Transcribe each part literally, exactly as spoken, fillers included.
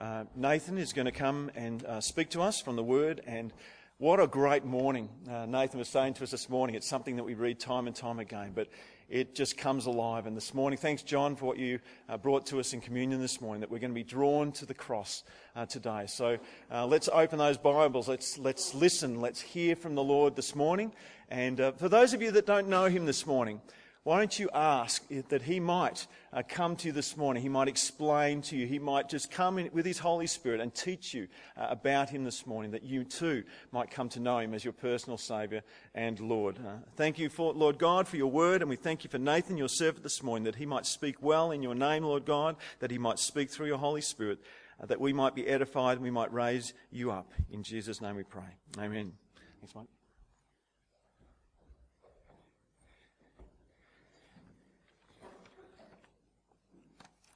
Uh, Nathan is going to come and uh, speak to us from the Word, and what a great morning. Uh, Nathan was saying to us this morning, it's something that we read time and time again, but it just comes alive. And this morning, thanks John for what you uh, brought to us in communion this morning, that we're going to be drawn to the cross uh, today. So uh, let's open those Bibles, let's let's listen, let's hear from the Lord this morning. And uh, for those of you that don't know him this morning, why don't you ask that he might uh, come to you this morning, he might explain to you, he might just come in with his Holy Spirit and teach you uh, about him this morning, that you too might come to know him as your personal Saviour and Lord. Uh, thank you, for, Lord God, for your word, and we thank you for Nathan, your servant, this morning, that he might speak well in your name, Lord God, that he might speak through your Holy Spirit, uh, that we might be edified and we might raise you up. In Jesus' name we pray. Amen. Thanks, Mike.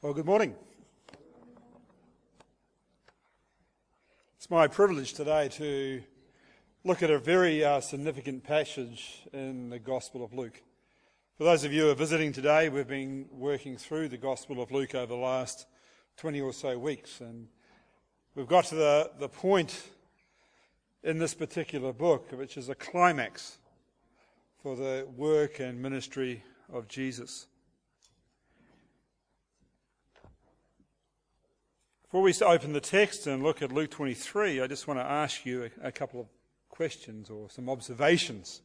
Well, good morning. It's my privilege today to look at a very uh, significant passage in the Gospel of Luke. For those of you who are visiting today, we've been working through the Gospel of Luke over the last twenty or so weeks, and we've got to the, the point in this particular book, which is a climax for the work and ministry of Jesus. Before we open the text and look at Luke twenty-three, I just want to ask you a, a couple of questions or some observations.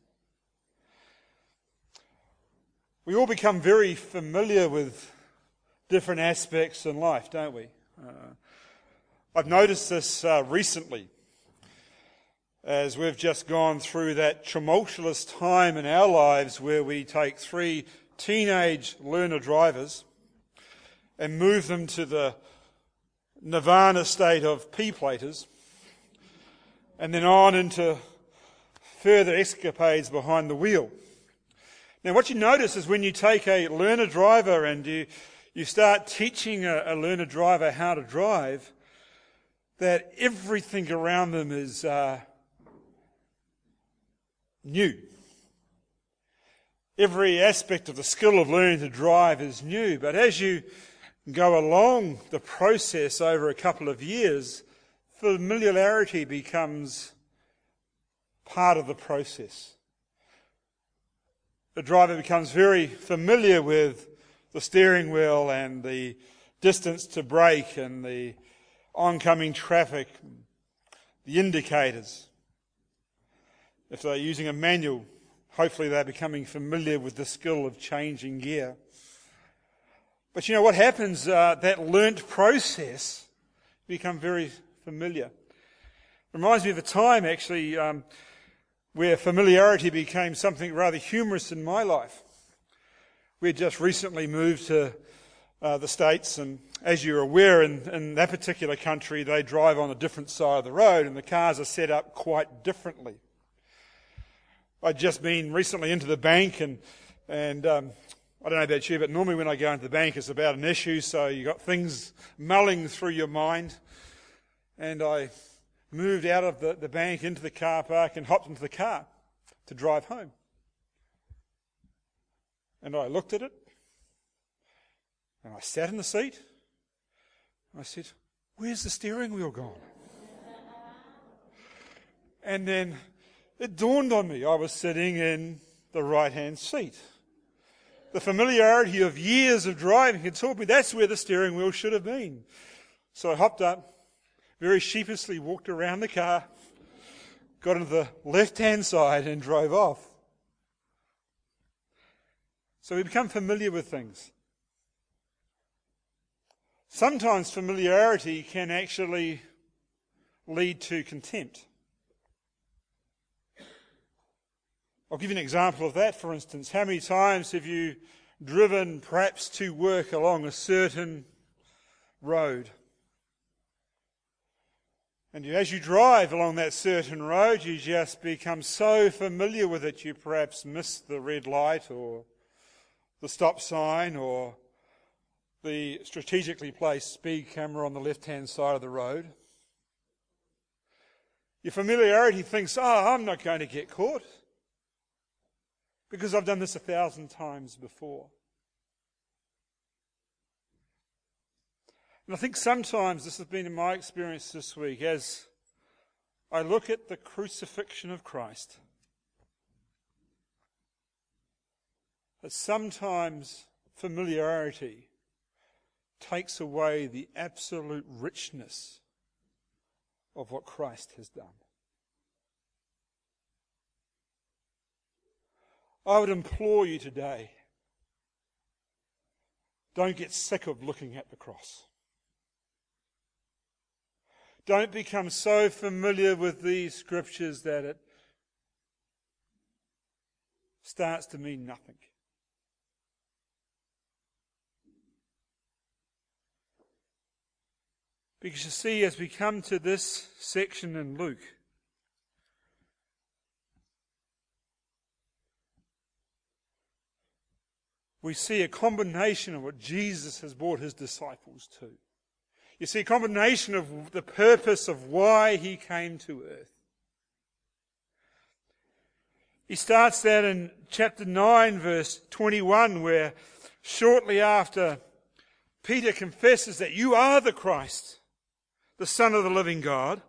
We all become very familiar with different aspects in life, don't we? Uh, I've noticed this uh, recently as we've just gone through that tumultuous time in our lives where we take three teenage learner drivers and move them to the nirvana state of P-platers, and then on into further escapades behind the wheel. Now what you notice is when you take a learner-driver and you, you start teaching a, a learner-driver how to drive, that everything around them is uh, new. Every aspect of the skill of learning to drive is new, but as you go along the process over a couple of years, familiarity becomes part of the process. The driver becomes very familiar with the steering wheel and the distance to brake and the oncoming traffic, the indicators. If they're using a manual, hopefully they're becoming familiar with the skill of changing gear. But you know what happens, uh, that learnt process become very familiar. Reminds me of a time actually um, where familiarity became something rather humorous in my life. We had just recently moved to uh, the States, and as you're aware, in, in that particular country they drive on a different side of the road and the cars are set up quite differently. I'd just been recently into the bank and... and um, I don't know about you, but normally when I go into the bank, it's about an issue, so you've got things mulling through your mind. And I moved out of the, the bank into the car park and hopped into the car to drive home. And I looked at it, and I sat in the seat, and I said, "Where's the steering wheel gone?" And then it dawned on me, I was sitting in the right-hand seat. The familiarity of years of driving had taught me that's where the steering wheel should have been. So I hopped up, very sheepishly walked around the car, got into the left-hand side and drove off. So we become familiar with things. Sometimes familiarity can actually lead to contempt. I'll give you an example of that, for instance. How many times have you driven perhaps to work along a certain road? And you, as you drive along that certain road, you just become so familiar with it, you perhaps miss the red light or the stop sign or the strategically placed speed camera on the left-hand side of the road. Your familiarity thinks, oh, I'm not going to get caught, because I've done this a thousand times before. And I think sometimes this has been in my experience this week as I look at the crucifixion of Christ. That sometimes familiarity takes away the absolute richness of what Christ has done. I would implore you today, don't get sick of looking at the cross. Don't become so familiar with these scriptures that it starts to mean nothing. Because you see, as we come to this section in Luke, we see a combination of what Jesus has brought his disciples to. You see, a combination of the purpose of why he came to earth. He starts that in chapter nine, verse twenty-one, where shortly after Peter confesses that you are the Christ, the Son of the living God,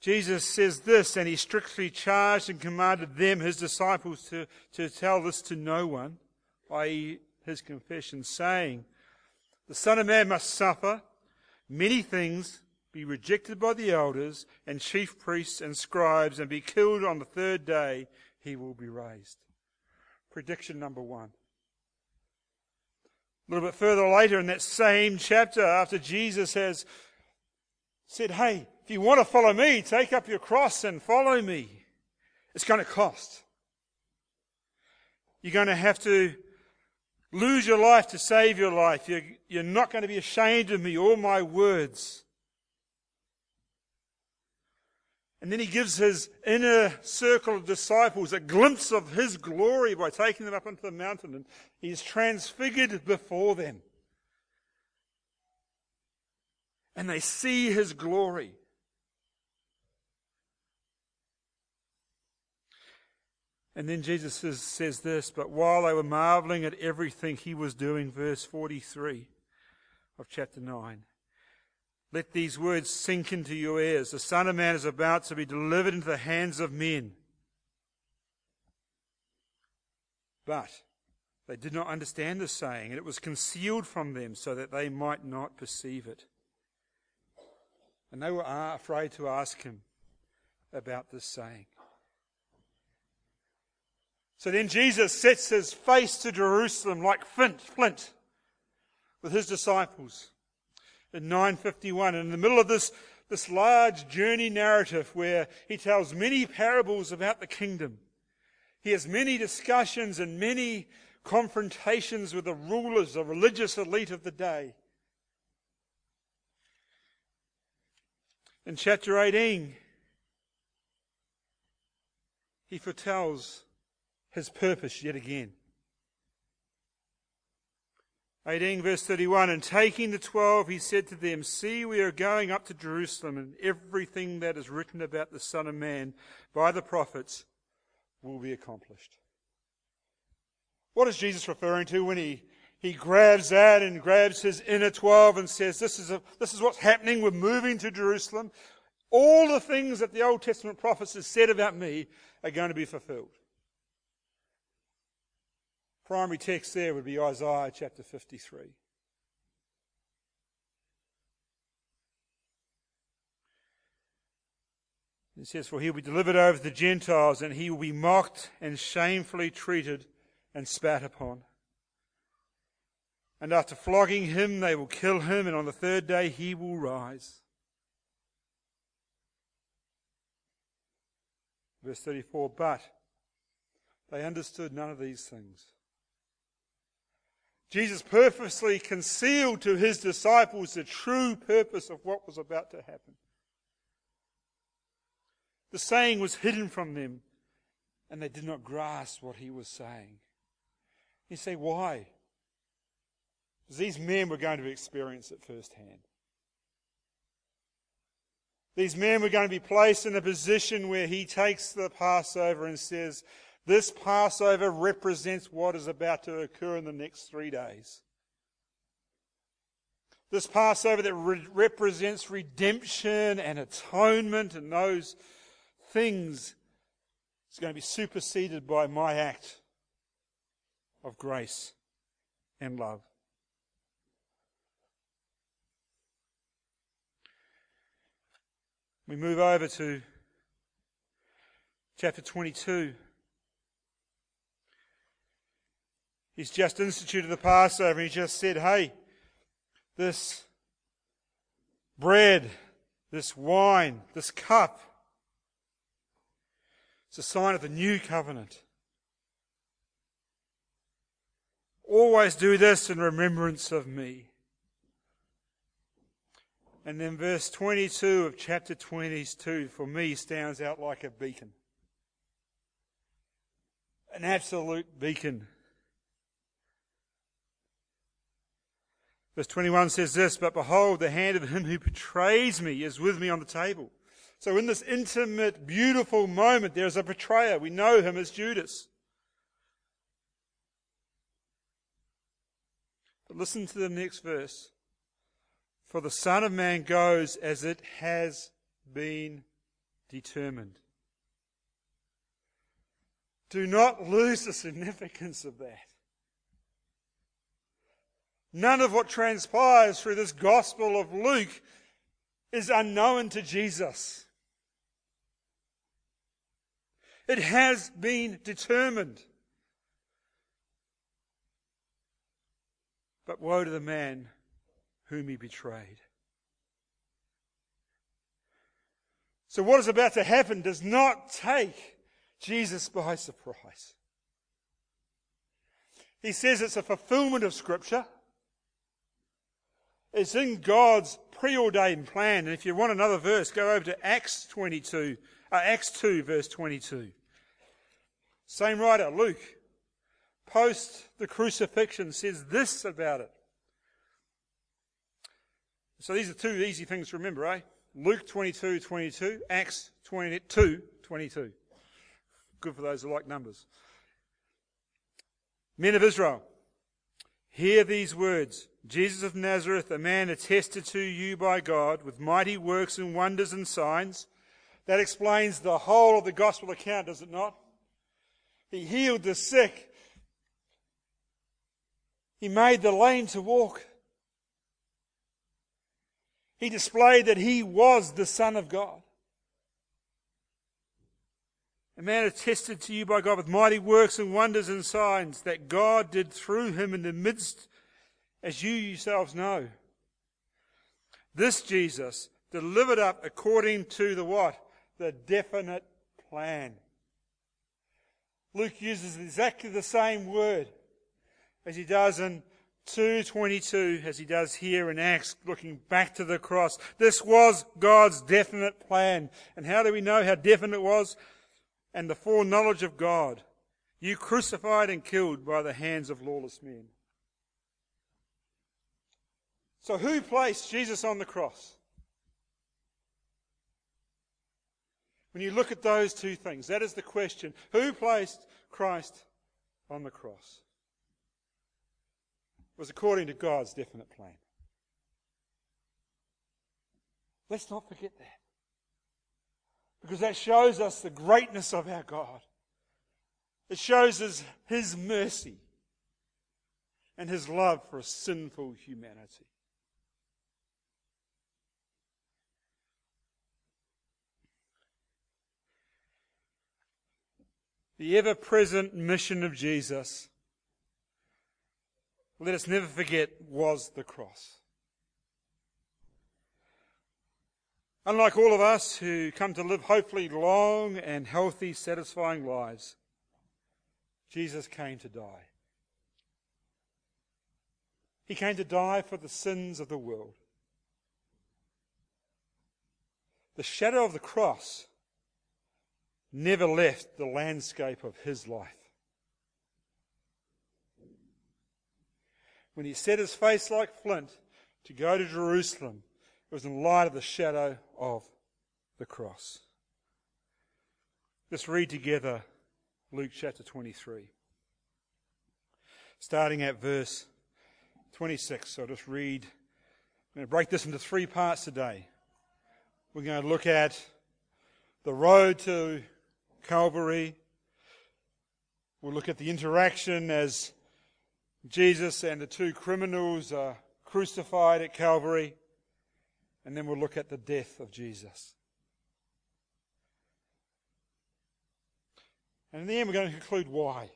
Jesus says this, and he strictly charged and commanded them, his disciples, to, to tell this to no one, that is his confession, saying, the Son of Man must suffer many things, be rejected by the elders and chief priests and scribes, and be killed. On the third day he will be raised. Prediction number one. A little bit further later in that same chapter, after Jesus has said, hey, if you want to follow me, take up your cross and follow me. It's going to cost. You're going to have to lose your life to save your life. You're, you're not going to be ashamed of me or my words. And then he gives his inner circle of disciples a glimpse of his glory by taking them up into the mountain, and he's transfigured before them. And they see his glory. And then Jesus says, says this, but while they were marveling at everything he was doing, verse forty-three of chapter nine, let these words sink into your ears. The Son of Man is about to be delivered into the hands of men. But they did not understand the saying, and it was concealed from them so that they might not perceive it. And they were afraid to ask him about this saying. So then Jesus sets his face to Jerusalem like flint with his disciples in nine fifty-one. And in the middle of this, this large journey narrative where he tells many parables about the kingdom, he has many discussions and many confrontations with the rulers, the religious elite of the day. In chapter eighteen, he foretells his purpose yet again. eighteen verse thirty-one, and taking the twelve, he said to them, see, we are going up to Jerusalem, and everything that is written about the Son of Man by the prophets will be accomplished. What is Jesus referring to when he He grabs that and grabs his inner twelve and says, this is, a, this is what's happening. We're moving to Jerusalem. All the things that the Old Testament prophets have said about me are going to be fulfilled. Primary text there would be Isaiah chapter fifty-three. It says, for he will be delivered over to the Gentiles, and he will be mocked and shamefully treated and spat upon. And after flogging him, they will kill him, and on the third day he will rise. Verse thirty-four, but they understood none of these things. Jesus purposely concealed to his disciples the true purpose of what was about to happen. The saying was hidden from them, and they did not grasp what he was saying. You say, why? These men were going to experience it firsthand. These men were going to be placed in a position where he takes the Passover and says, this Passover represents what is about to occur in the next three days. This Passover that re- represents redemption and atonement and those things is going to be superseded by my act of grace and love. We move over to chapter twenty-two. He's just instituted the Passover. He just said, hey, this bread, this wine, this cup, it's a sign of the new covenant. Always do this in remembrance of me. And then verse twenty-two of chapter twenty-two, for me, stands out like a beacon. An absolute beacon. Verse twenty-one says this, but behold, the hand of him who betrays me is with me on the table. So in this intimate, beautiful moment, there is a betrayer. We know him as Judas. But listen to the next verse. For the Son of Man goes as it has been determined. Do not lose the significance of that. None of what transpires through this Gospel of Luke is unknown to Jesus. It has been determined. But woe to the man whom he betrayed. So what is about to happen does not take Jesus by surprise. He says it's a fulfillment of Scripture. It's in God's preordained plan. And if you want another verse, go over to Acts twenty-two, uh, Acts two, verse twenty-two. Same writer, Luke, post the crucifixion, says this about it. So these are two easy things to remember, eh? Luke twenty-two, twenty-two, Acts twenty-two, twenty-two. Good for those who like numbers. Men of Israel, hear these words. Jesus of Nazareth, a man attested to you by God with mighty works and wonders and signs. That explains the whole of the gospel account, does it not? He healed the sick. He made the lame to walk. He displayed that he was the Son of God. A man attested to you by God with mighty works and wonders and signs that God did through him in the midst of, as you yourselves know. This Jesus delivered up according to the what? The definite plan. Luke uses exactly the same word as he does in two twenty-two, as he does here in Acts, looking back to the cross. This was God's definite plan. And how do we know how definite it was? And the foreknowledge of God, you crucified and killed by the hands of lawless men. So who placed Jesus on the cross? When you look at those two things, that is the question. Who placed Christ on the cross? It was according to God's definite plan. Let's not forget that. Because that shows us the greatness of our God. It shows us His mercy and His love for a sinful humanity. The ever-present mission of Jesus, let us never forget, was the cross. Unlike all of us who come to live hopefully long and healthy, satisfying lives, Jesus came to die. He came to die for the sins of the world. The shadow of the cross never left the landscape of his life. When he set his face like flint to go to Jerusalem, it was in light of the shadow of the cross. Let's read together Luke chapter twenty-three, starting at verse twenty-six. So I'll just read I'm going to break this into three parts today. We're going to look at the road to Calvary. We'll look at the interaction as Jesus and the two criminals are crucified at Calvary. And then we'll look at the death of Jesus. And in the end, we're going to conclude why.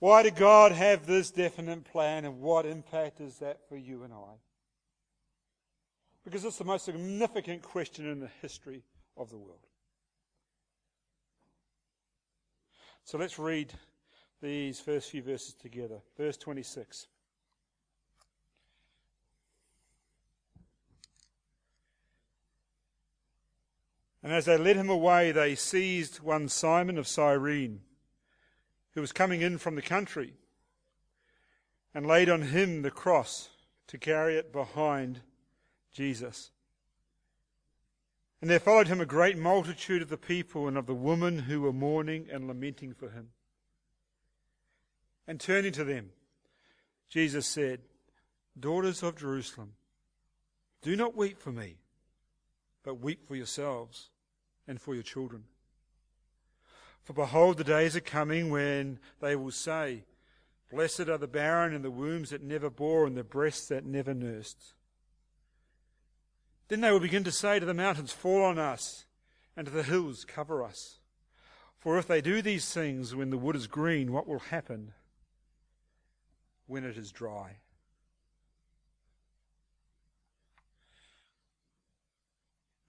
Why did God have this definite plan, and what impact is that for you and I? Because it's the most significant question in the history of the world. So let's read these first few verses together. Verse twenty-six. And as they led him away, they seized one Simon of Cyrene, who was coming in from the country, and laid on him the cross to carry it behind Jesus. And there followed him a great multitude of the people and of the women who were mourning and lamenting for him. And turning to them, Jesus said, Daughters of Jerusalem, do not weep for me, but weep for yourselves and for your children. For behold, the days are coming when they will say, Blessed are the barren and the wombs that never bore and the breasts that never nursed. Then they will begin to say to the mountains, Fall on us, and to the hills, cover us. For if they do these things when the wood is green, what will happen when it is dry?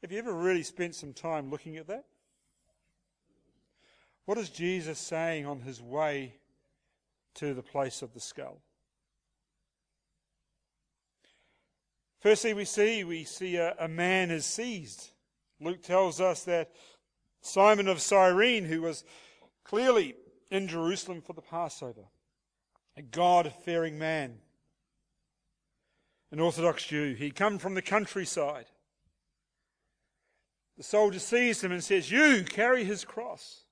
Have you ever really spent some time looking at that? What is Jesus saying on his way to the place of the skull? Firstly, we see we see a, a man is seized. Luke tells us that Simon of Cyrene, who was clearly in Jerusalem for the Passover, a God-fearing man, an Orthodox Jew, he'd come from the countryside. The soldier seized him and says, You carry his cross.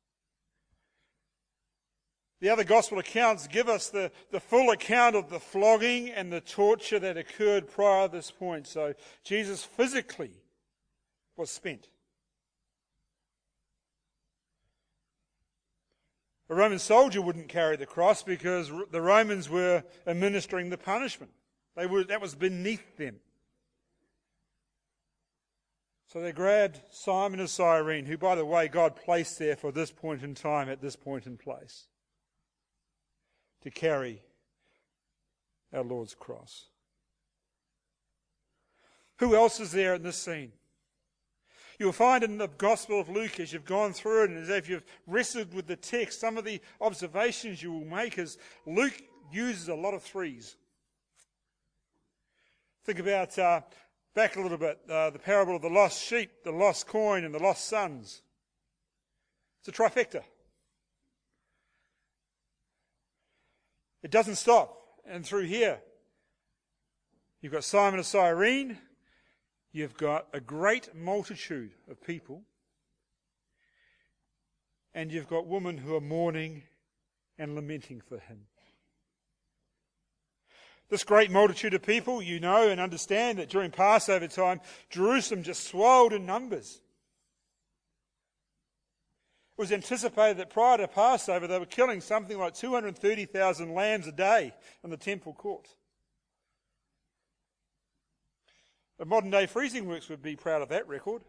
The other gospel accounts give us the, the full account of the flogging and the torture that occurred prior to this point. So Jesus physically was spent. A Roman soldier wouldn't carry the cross because the Romans were administering the punishment. They were, that was beneath them. So they grabbed Simon of Cyrene, who, by the way, God placed there for this point in time, at this point in place, to carry our Lord's cross. Who else is there in this scene? You'll find in the Gospel of Luke, as you've gone through it and as if you've wrestled with the text, some of the observations you will make is Luke uses a lot of threes. Think about, uh, back a little bit, uh, the parable of the lost sheep, the lost coin, and the lost sons. It's a trifecta. It doesn't stop. And through here, you've got Simon of Cyrene, you've got a great multitude of people, and you've got women who are mourning and lamenting for him. This great multitude of people, you know and understand that during Passover time, Jerusalem just swelled in numbers. It was anticipated that prior to Passover they were killing something like two hundred thirty thousand lambs a day in the temple court. The modern day freezing works would be proud of that record.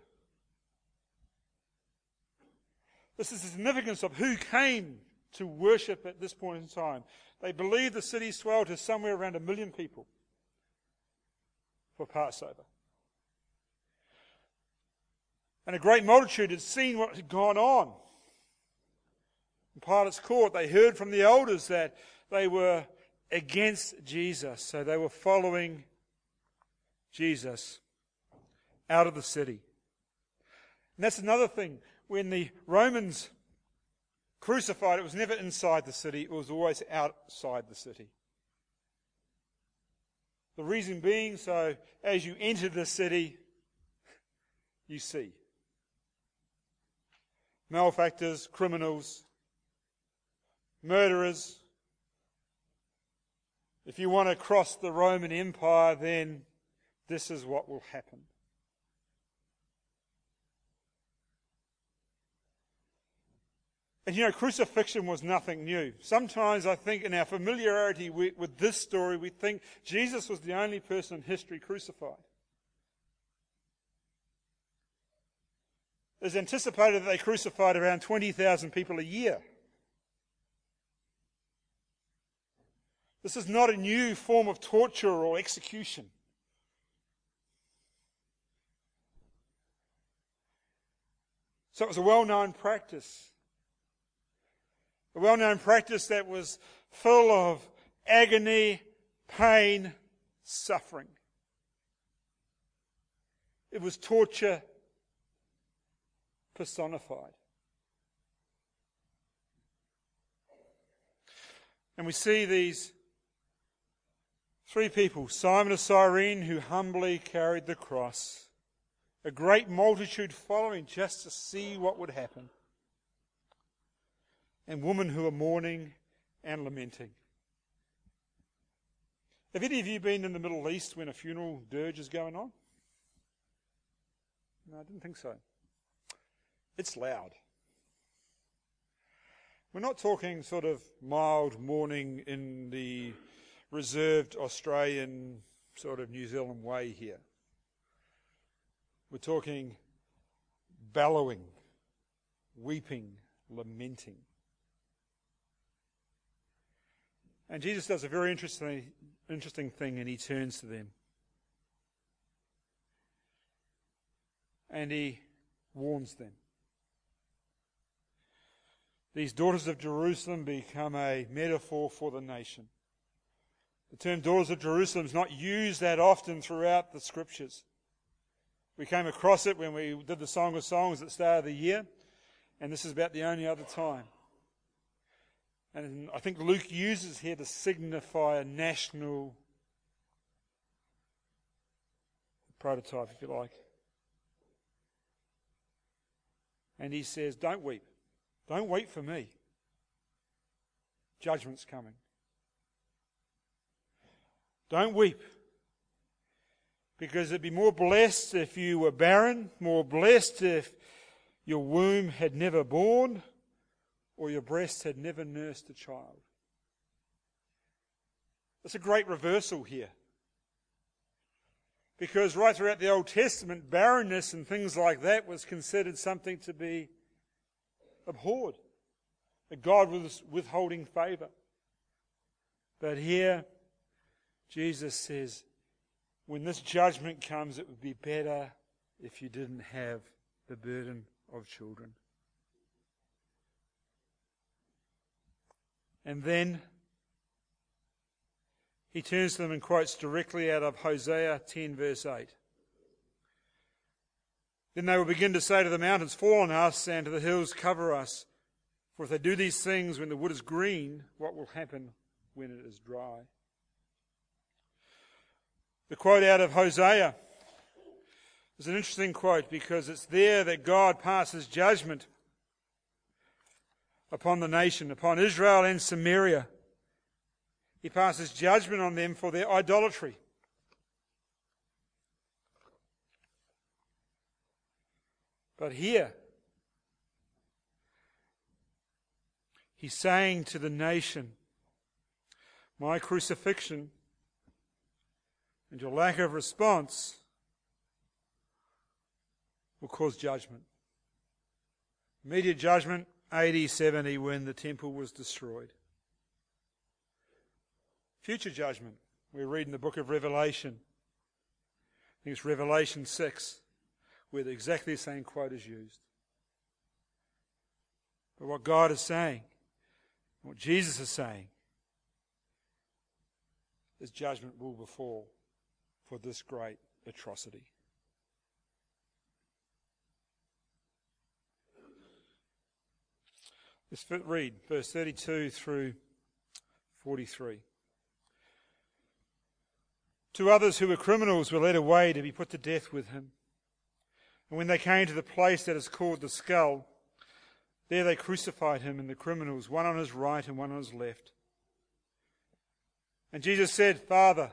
This is the significance of who came to worship at this point in time. They believe the city swelled to somewhere around a million people for Passover. And a great multitude had seen what had gone on. In Pilate's court, they heard from the elders that they were against Jesus. So they were following Jesus out of the city. And that's another thing. When the Romans crucified, it was never inside the city. It was always outside the city. The reason being, so as you enter the city, you see malefactors, criminals, murderers, If you want to cross the Roman Empire, then this is what will happen. And you know, crucifixion was nothing new. Sometimes I think in our familiarity with this story, we think Jesus was the only person in history crucified. It is anticipated that they crucified around twenty thousand people a year. This is not a new form of torture or execution. So it was a well-known practice. A well-known practice that was full of agony, pain, suffering. It was torture personified. And we see these three people, Simon of Cyrene, who humbly carried the cross, a great multitude following just to see what would happen, and women who are mourning and lamenting. Have any of you been in the Middle East when a funeral dirge is going on? No, I didn't think so. It's loud. We're not talking sort of mild mourning in the reserved Australian sort of New Zealand way here. We're talking bellowing, weeping, lamenting. And Jesus does a very interesting, interesting thing, and he turns to them. And he warns them. These daughters of Jerusalem become a metaphor for the nation. The term daughters of Jerusalem is not used that often throughout the scriptures. We came across it when we did the Song of Songs at the start of the year, and this is about the only other time. And I think Luke uses here to signify a national prototype, if you like. And he says, don't weep. Don't wait for me. Judgment's coming. Don't weep. Because it'd be more blessed if you were barren, more blessed if your womb had never born, or your breast had never nursed a child. It's a great reversal here. Because right throughout the Old Testament, barrenness and things like that was considered something to be abhorred. That God was withholding favour. But here, Jesus says, when this judgment comes, it would be better if you didn't have the burden of children. And then he turns to them and quotes directly out of Hosea ten verse eight. Then they will begin to say to the mountains, fall on us, and to the hills, cover us. For if they do these things when the wood is green, what will happen when it is dry? The quote out of Hosea is an interesting quote because it's there that God passes judgment upon the nation, upon Israel and Samaria. He passes judgment on them for their idolatry. But here, he's saying to the nation, my crucifixion and your lack of response will cause judgment. Immediate judgment. A D seventy, when the temple was destroyed. Future judgment. We read in the book of Revelation. I think it's Revelation six, where exactly the same quote is used. But what God is saying, what Jesus is saying, is judgment will befall for this great atrocity. Let's read verse thirty-two through forty-three. Two others who were criminals were led away to be put to death with him. And when they came to the place that is called the Skull, there they crucified him and the criminals, one on his right and one on his left. And Jesus said, Father,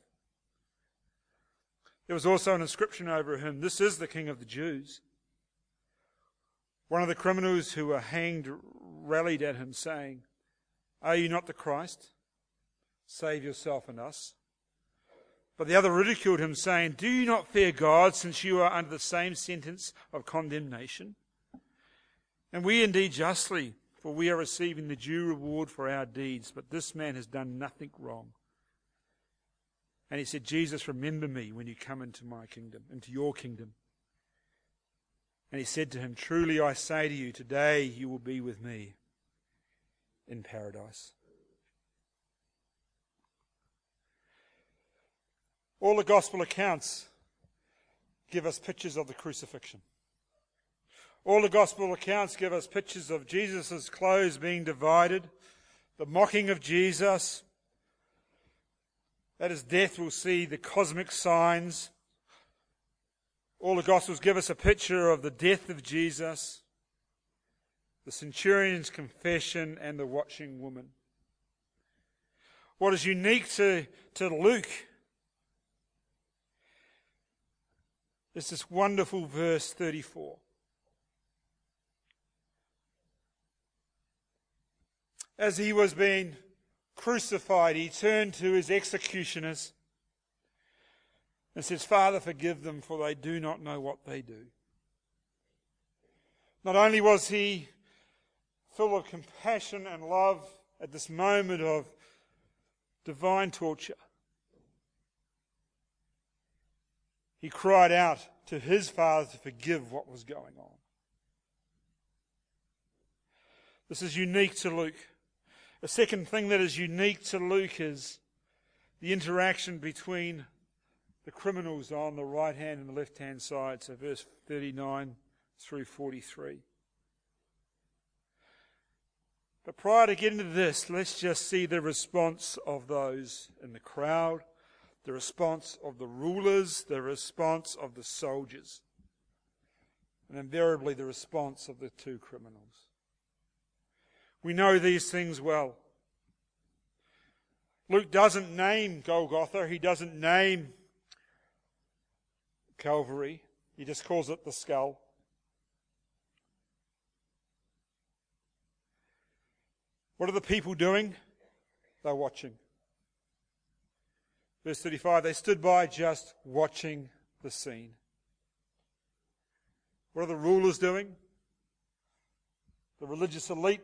There was also an inscription over him, This is the King of the Jews. One of the criminals who were hanged rallied at him, saying, Are you not the Christ? Save yourself and us. But the other ridiculed him, saying, Do you not fear God, since you are under the same sentence of condemnation? And we indeed justly, for we are receiving the due reward for our deeds, but this man has done nothing wrong. And he said, Jesus, remember me when you come into my kingdom, into your kingdom. And he said to him, Truly I say to you, today you will be with me in paradise. All the gospel accounts give us pictures of the crucifixion. All the gospel accounts give us pictures of Jesus' clothes being divided, the mocking of Jesus. At his death we'll see the cosmic signs. All the Gospels give us a picture of the death of Jesus, the centurion's confession, and the watching woman. What is unique to, to Luke is this wonderful verse thirty-four. As he was being crucified, he turned to his executioners and says, Father, forgive them, for they do not know what they do. Not only was he full of compassion and love at this moment of divine torture, he cried out to his Father to forgive what was going on. This is unique to Luke. The second thing that is unique to Luke is the interaction between the criminals on the right hand and the left hand side, so verse thirty-nine through forty-three. But prior to getting to this, let's just see the response of those in the crowd, the response of the rulers, the response of the soldiers, and invariably the response of the two criminals. We know these things well. Luke doesn't name Golgotha, he doesn't name Calvary. He just calls it the skull. What are the people doing? They're watching. Verse thirty-five, they stood by just watching the scene. What are the rulers doing? The religious elite.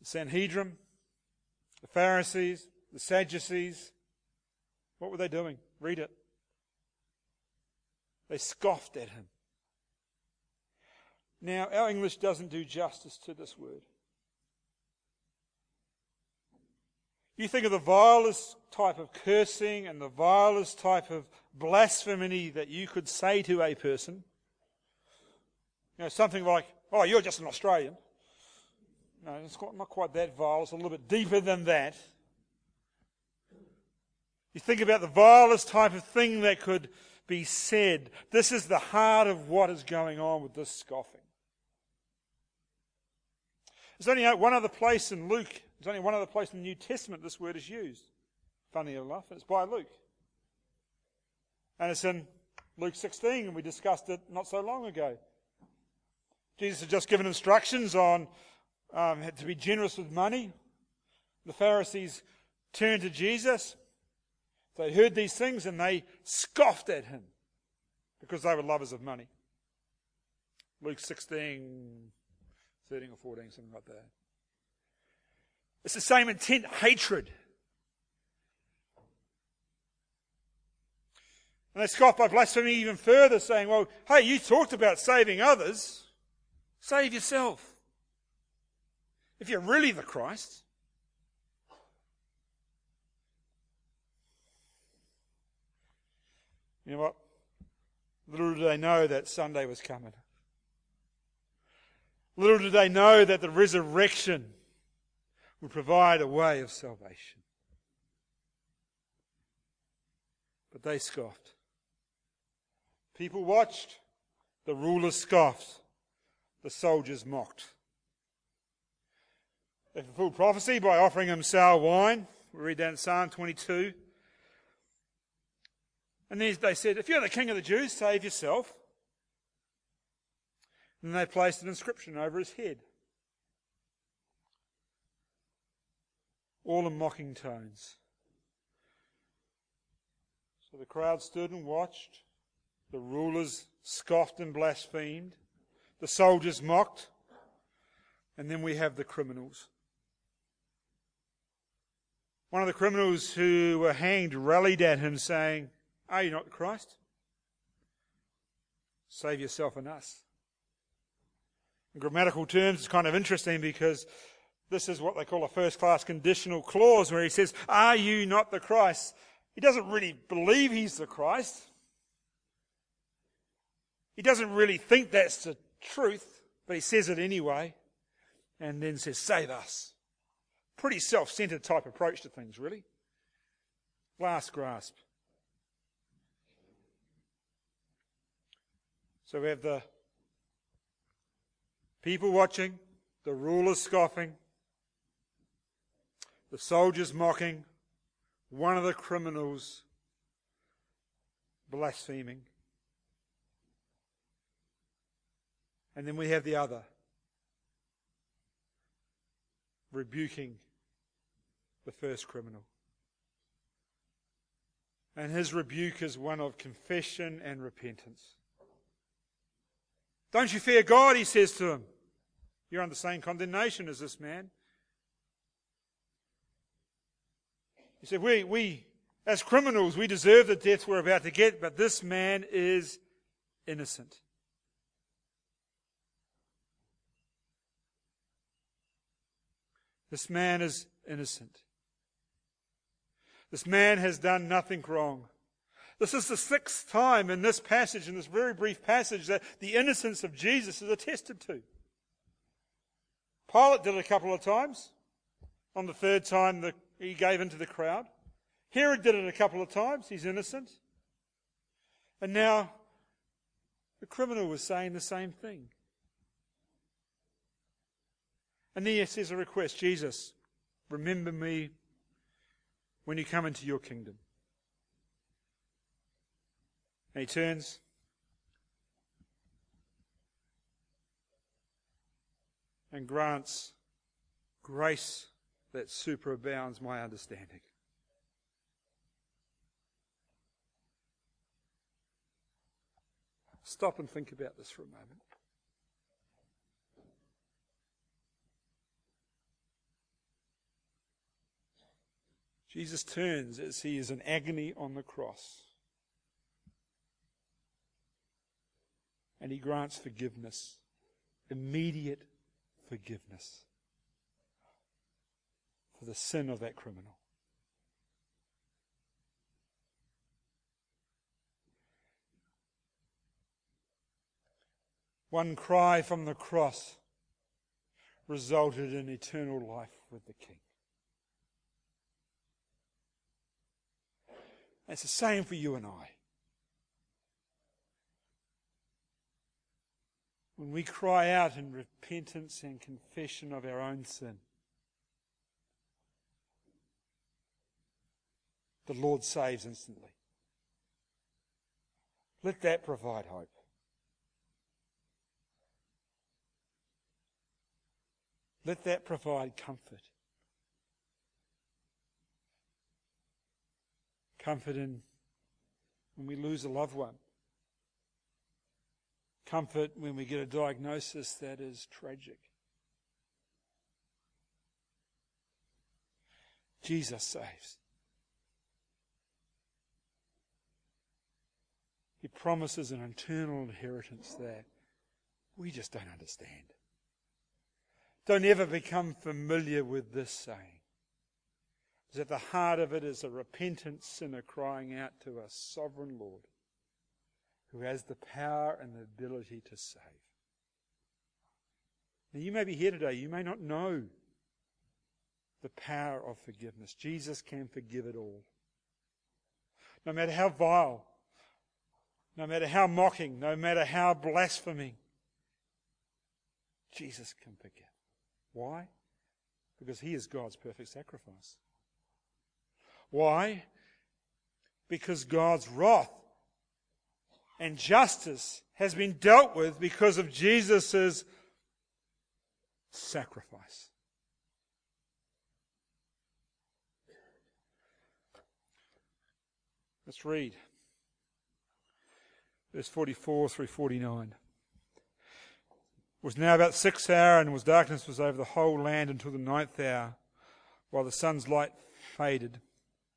The Sanhedrin, the Pharisees, the Sadducees. What were they doing? Read it. They scoffed at him. Now, our English doesn't do justice to this word. You think of the vilest type of cursing and the vilest type of blasphemy that you could say to a person. You know, something like, oh, you're just an Australian. No, it's not quite that vile. It's a little bit deeper than that. You think about the vilest type of thing that could be said. This is the heart of what is going on with this scoffing. There's only one other place in Luke, there's only one other place in the New Testament this word is used. Funny enough, it's by Luke. And it's in Luke sixteen, and we discussed it not so long ago. Jesus had just given instructions on um, to be generous with money. The Pharisees turned to Jesus. They heard these things and they scoffed at him because they were lovers of money. Luke sixteen, thirteen or fourteen, something like that. It's the same intent, hatred. And they scoffed by blasphemy even further, saying, well, hey, you talked about saving others. Save yourself. If you're really the Christ. You know what? Little did they know that Sunday was coming. Little did they know that the resurrection would provide a way of salvation. But they scoffed. People watched. The rulers scoffed. The soldiers mocked. They fulfilled prophecy by offering him sour wine. We read that in Psalm twenty-two. And then they said, "If you're the king of the Jews, save yourself." And they placed an inscription over his head. All in mocking tones. So the crowd stood and watched. The rulers scoffed and blasphemed. The soldiers mocked. And then we have the criminals. One of the criminals who were hanged rallied at him saying, "Are you not the Christ? Save yourself and us." In grammatical terms, it's kind of interesting because this is what they call a first-class conditional clause where he says, "Are you not the Christ?" He doesn't really believe he's the Christ. He doesn't really think that's the truth, but he says it anyway. And then says, "Save us." Pretty self-centered type approach to things, really. Last grasp. So we have the people watching, the rulers scoffing, the soldiers mocking, one of the criminals blaspheming. And then we have the other, rebuking the first criminal. And his rebuke is one of confession and repentance. "Don't you fear God?" he says to him. "You're under the same condemnation as this man." He said, we, we, as criminals, we deserve the death we're about to get, but this man is innocent. This man is innocent. This man has done nothing wrong. This is the sixth time in this passage, in this very brief passage, that the innocence of Jesus is attested to. Pilate did it a couple of times. On the third time, the, he gave in to the crowd. Herod did it a couple of times. He's innocent. And now, the criminal was saying the same thing. And then he says a request, "Jesus, remember me when you come into your kingdom." And he turns. And grants grace that superabounds my understanding. Stop and think about this for a moment. Jesus turns as he is in agony on the cross. And he grants forgiveness. Immediate forgiveness. For the sin of that criminal. One cry from the cross resulted in eternal life with the King. It's the same for you and I. When we cry out in repentance and confession of our own sin, the Lord saves instantly. Let that provide hope. Let that provide comfort. Comfort in when we lose a loved one. Comfort when we get a diagnosis that is tragic. Jesus saves. He promises an eternal inheritance that we just don't understand. Don't ever become familiar with this saying. At the heart of it is a repentant sinner crying out to a sovereign Lord, who has the power and the ability to save. Now, you may be here today, you may not know the power of forgiveness. Jesus can forgive it all. No matter how vile, no matter how mocking, no matter how blaspheming, Jesus can forgive. Why? Because he is God's perfect sacrifice. Why? Because God's wrath and justice has been dealt with because of Jesus' sacrifice. Let's read verse forty-four through forty-nine. It was now about sixth hour, and was darkness was over the whole land until the ninth hour, while the sun's light faded,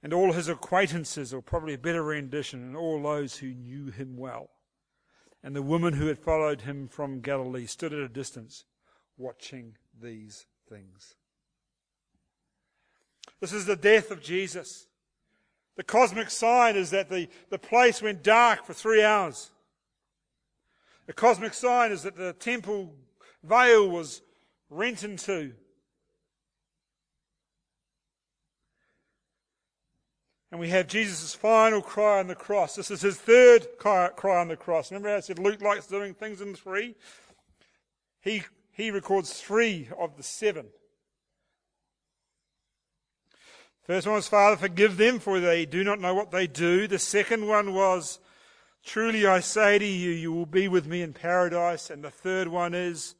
And all his acquaintances, or probably a better rendition, and all those who knew him well. And the woman who had followed him from Galilee stood at a distance, watching these things. This is the death of Jesus. The cosmic sign is that the, the place went dark for three hours. The cosmic sign is that the temple veil was rent in two. And we have Jesus' final cry on the cross. This is his third cry on the cross. Remember how I said Luke likes doing things in three? He, he records three of the seven. First one was, "Father, forgive them, for they do not know what they do." The second one was, "Truly I say to you, you will be with me in paradise." And the third one is,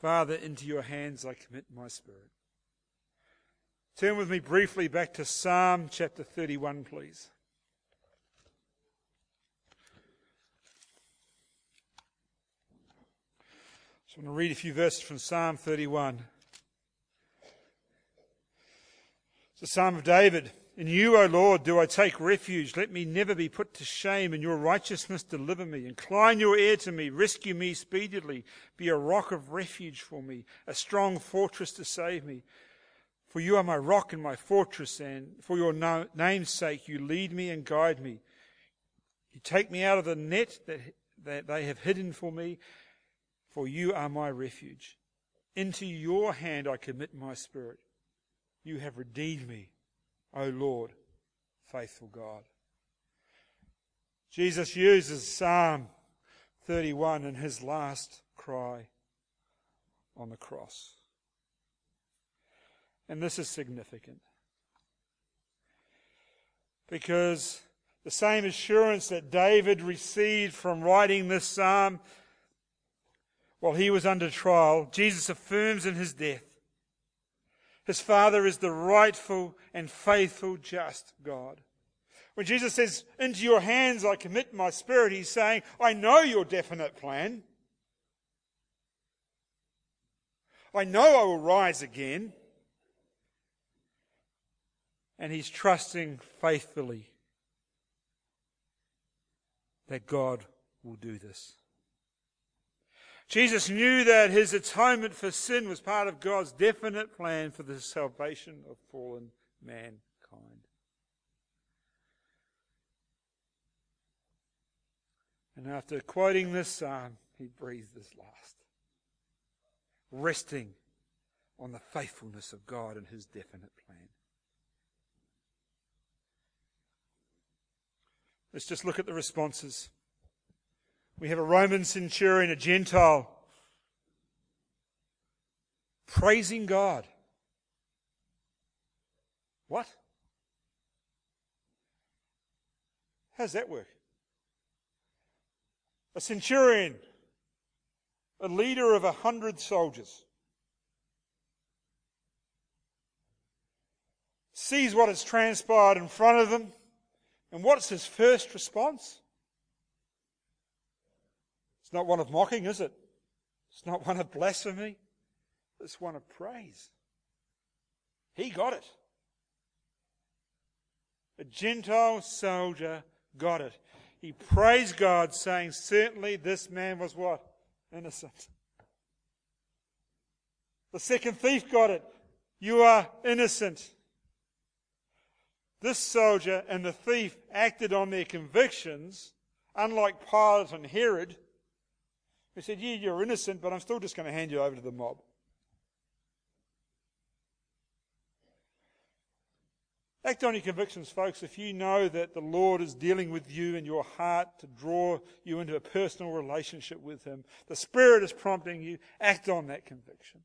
"Father, into your hands I commit my spirit." Turn with me briefly back to Psalm chapter thirty-one, please. I just want to read a few verses from Psalm thirty-one. It's the Psalm of David. "In you, O Lord, do I take refuge. Let me never be put to shame. In your righteousness deliver me. Incline your ear to me. Rescue me speedily. Be a rock of refuge for me, a strong fortress to save me. For you are my rock and my fortress, and for your no- name's sake you lead me and guide me. You take me out of the net that, that they have hidden for me, for you are my refuge. Into your hand I commit my spirit. You have redeemed me, O Lord, faithful God." Jesus uses Psalm thirty-one in his last cry on the cross. And this is significant, because the same assurance that David received from writing this psalm while he was under trial, Jesus affirms in his death. His Father is the rightful and faithful, just God. When Jesus says, "Into your hands I commit my spirit," he's saying, "I know your definite plan. I know I will rise again." And he's trusting faithfully that God will do this. Jesus knew that his atonement for sin was part of God's definite plan for the salvation of fallen mankind. And after quoting this psalm, he breathed his last, resting on the faithfulness of God and his definite plan. Let's just look at the responses. We have a Roman centurion, a Gentile, praising God. What? How does that work? A centurion, a leader of a hundred soldiers, sees what has transpired in front of them, and what's his first response? Not one of mocking, is it? It's not one of blasphemy. It's one of praise. He got it. A Gentile soldier got it. He praised God, saying, certainly this man was what? Innocent. The second thief got it. You are innocent. This soldier and the thief acted on their convictions, unlike Pilate and Herod, who said, yeah, you're innocent, but I'm still just going to hand you over to the mob. Act on your convictions, folks. If you know that the Lord is dealing with you in your heart to draw you into a personal relationship with Him, the Spirit is prompting you, act on that conviction.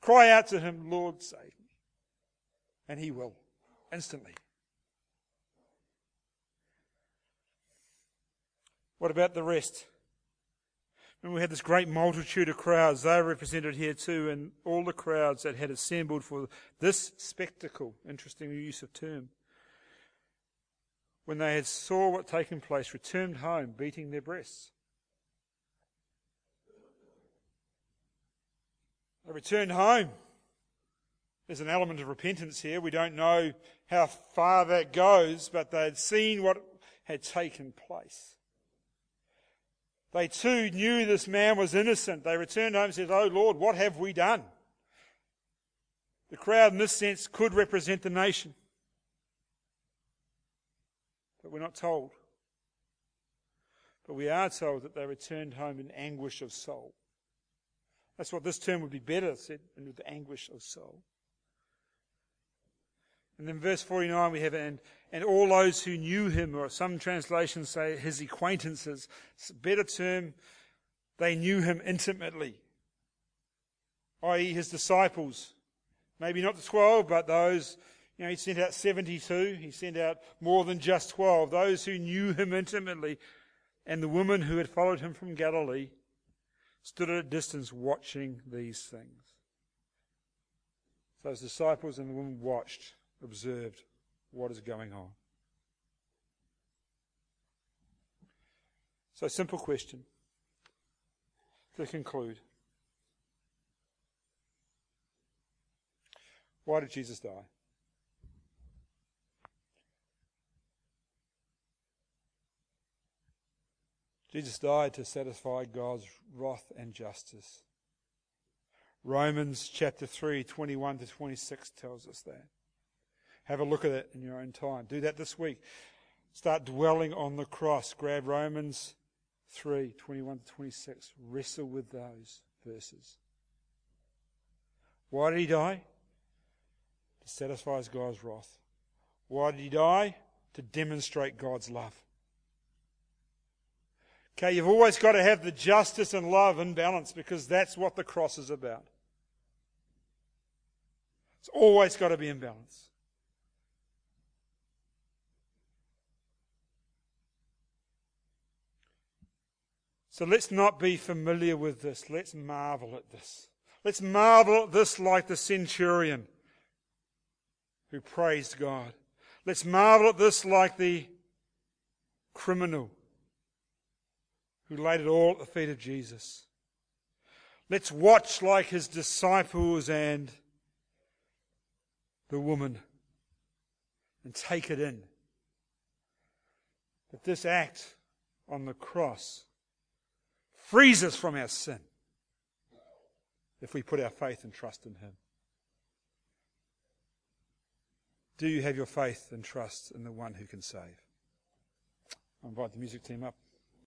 Cry out to Him, Lord, save me. And He will, instantly. What about the rest? And we had this great multitude of crowds. They are represented here too, and all the crowds that had assembled for this spectacle. Interesting use of term. When they had saw what had taken place, returned home, beating their breasts. They returned home. There's an element of repentance here. We don't know how far that goes, but they had seen what had taken place. They too knew this man was innocent. They returned home and said, oh Lord, what have we done? The crowd in this sense could represent the nation. But we're not told. But we are told that they returned home in anguish of soul. That's what this term would be better said, with anguish of soul. And then verse forty-nine we have, and, and all those who knew him, or some translations say his acquaintances. It's a better term, they knew him intimately, that is his disciples. Maybe not the twelve, but those, you know, he sent out seventy-two, he sent out more than just twelve. Those who knew him intimately, and the woman who had followed him from Galilee stood at a distance watching these things. So his disciples and the woman watched. Observed what is going on. So, simple question to conclude. Why did Jesus die? Jesus died to satisfy God's wrath and justice. Romans chapter three, twenty-one to twenty-six tells us that. Have a look at it in your own time. Do that this week. Start dwelling on the cross. Grab Romans three, twenty-one to twenty-six. Wrestle with those verses. Why did he die? To satisfy God's wrath. Why did he die? To demonstrate God's love. Okay, you've always got to have the justice and love in balance, because that's what the cross is about. It's always got to be in balance. So let's not be familiar with this. Let's marvel at this. Let's marvel at this like the centurion who praised God. Let's marvel at this like the criminal who laid it all at the feet of Jesus. Let's watch like his disciples and the woman and take it in. That this act on the cross frees us from our sin if we put our faith and trust in Him. Do you have your faith and trust in the one who can save? I'll invite the music team up.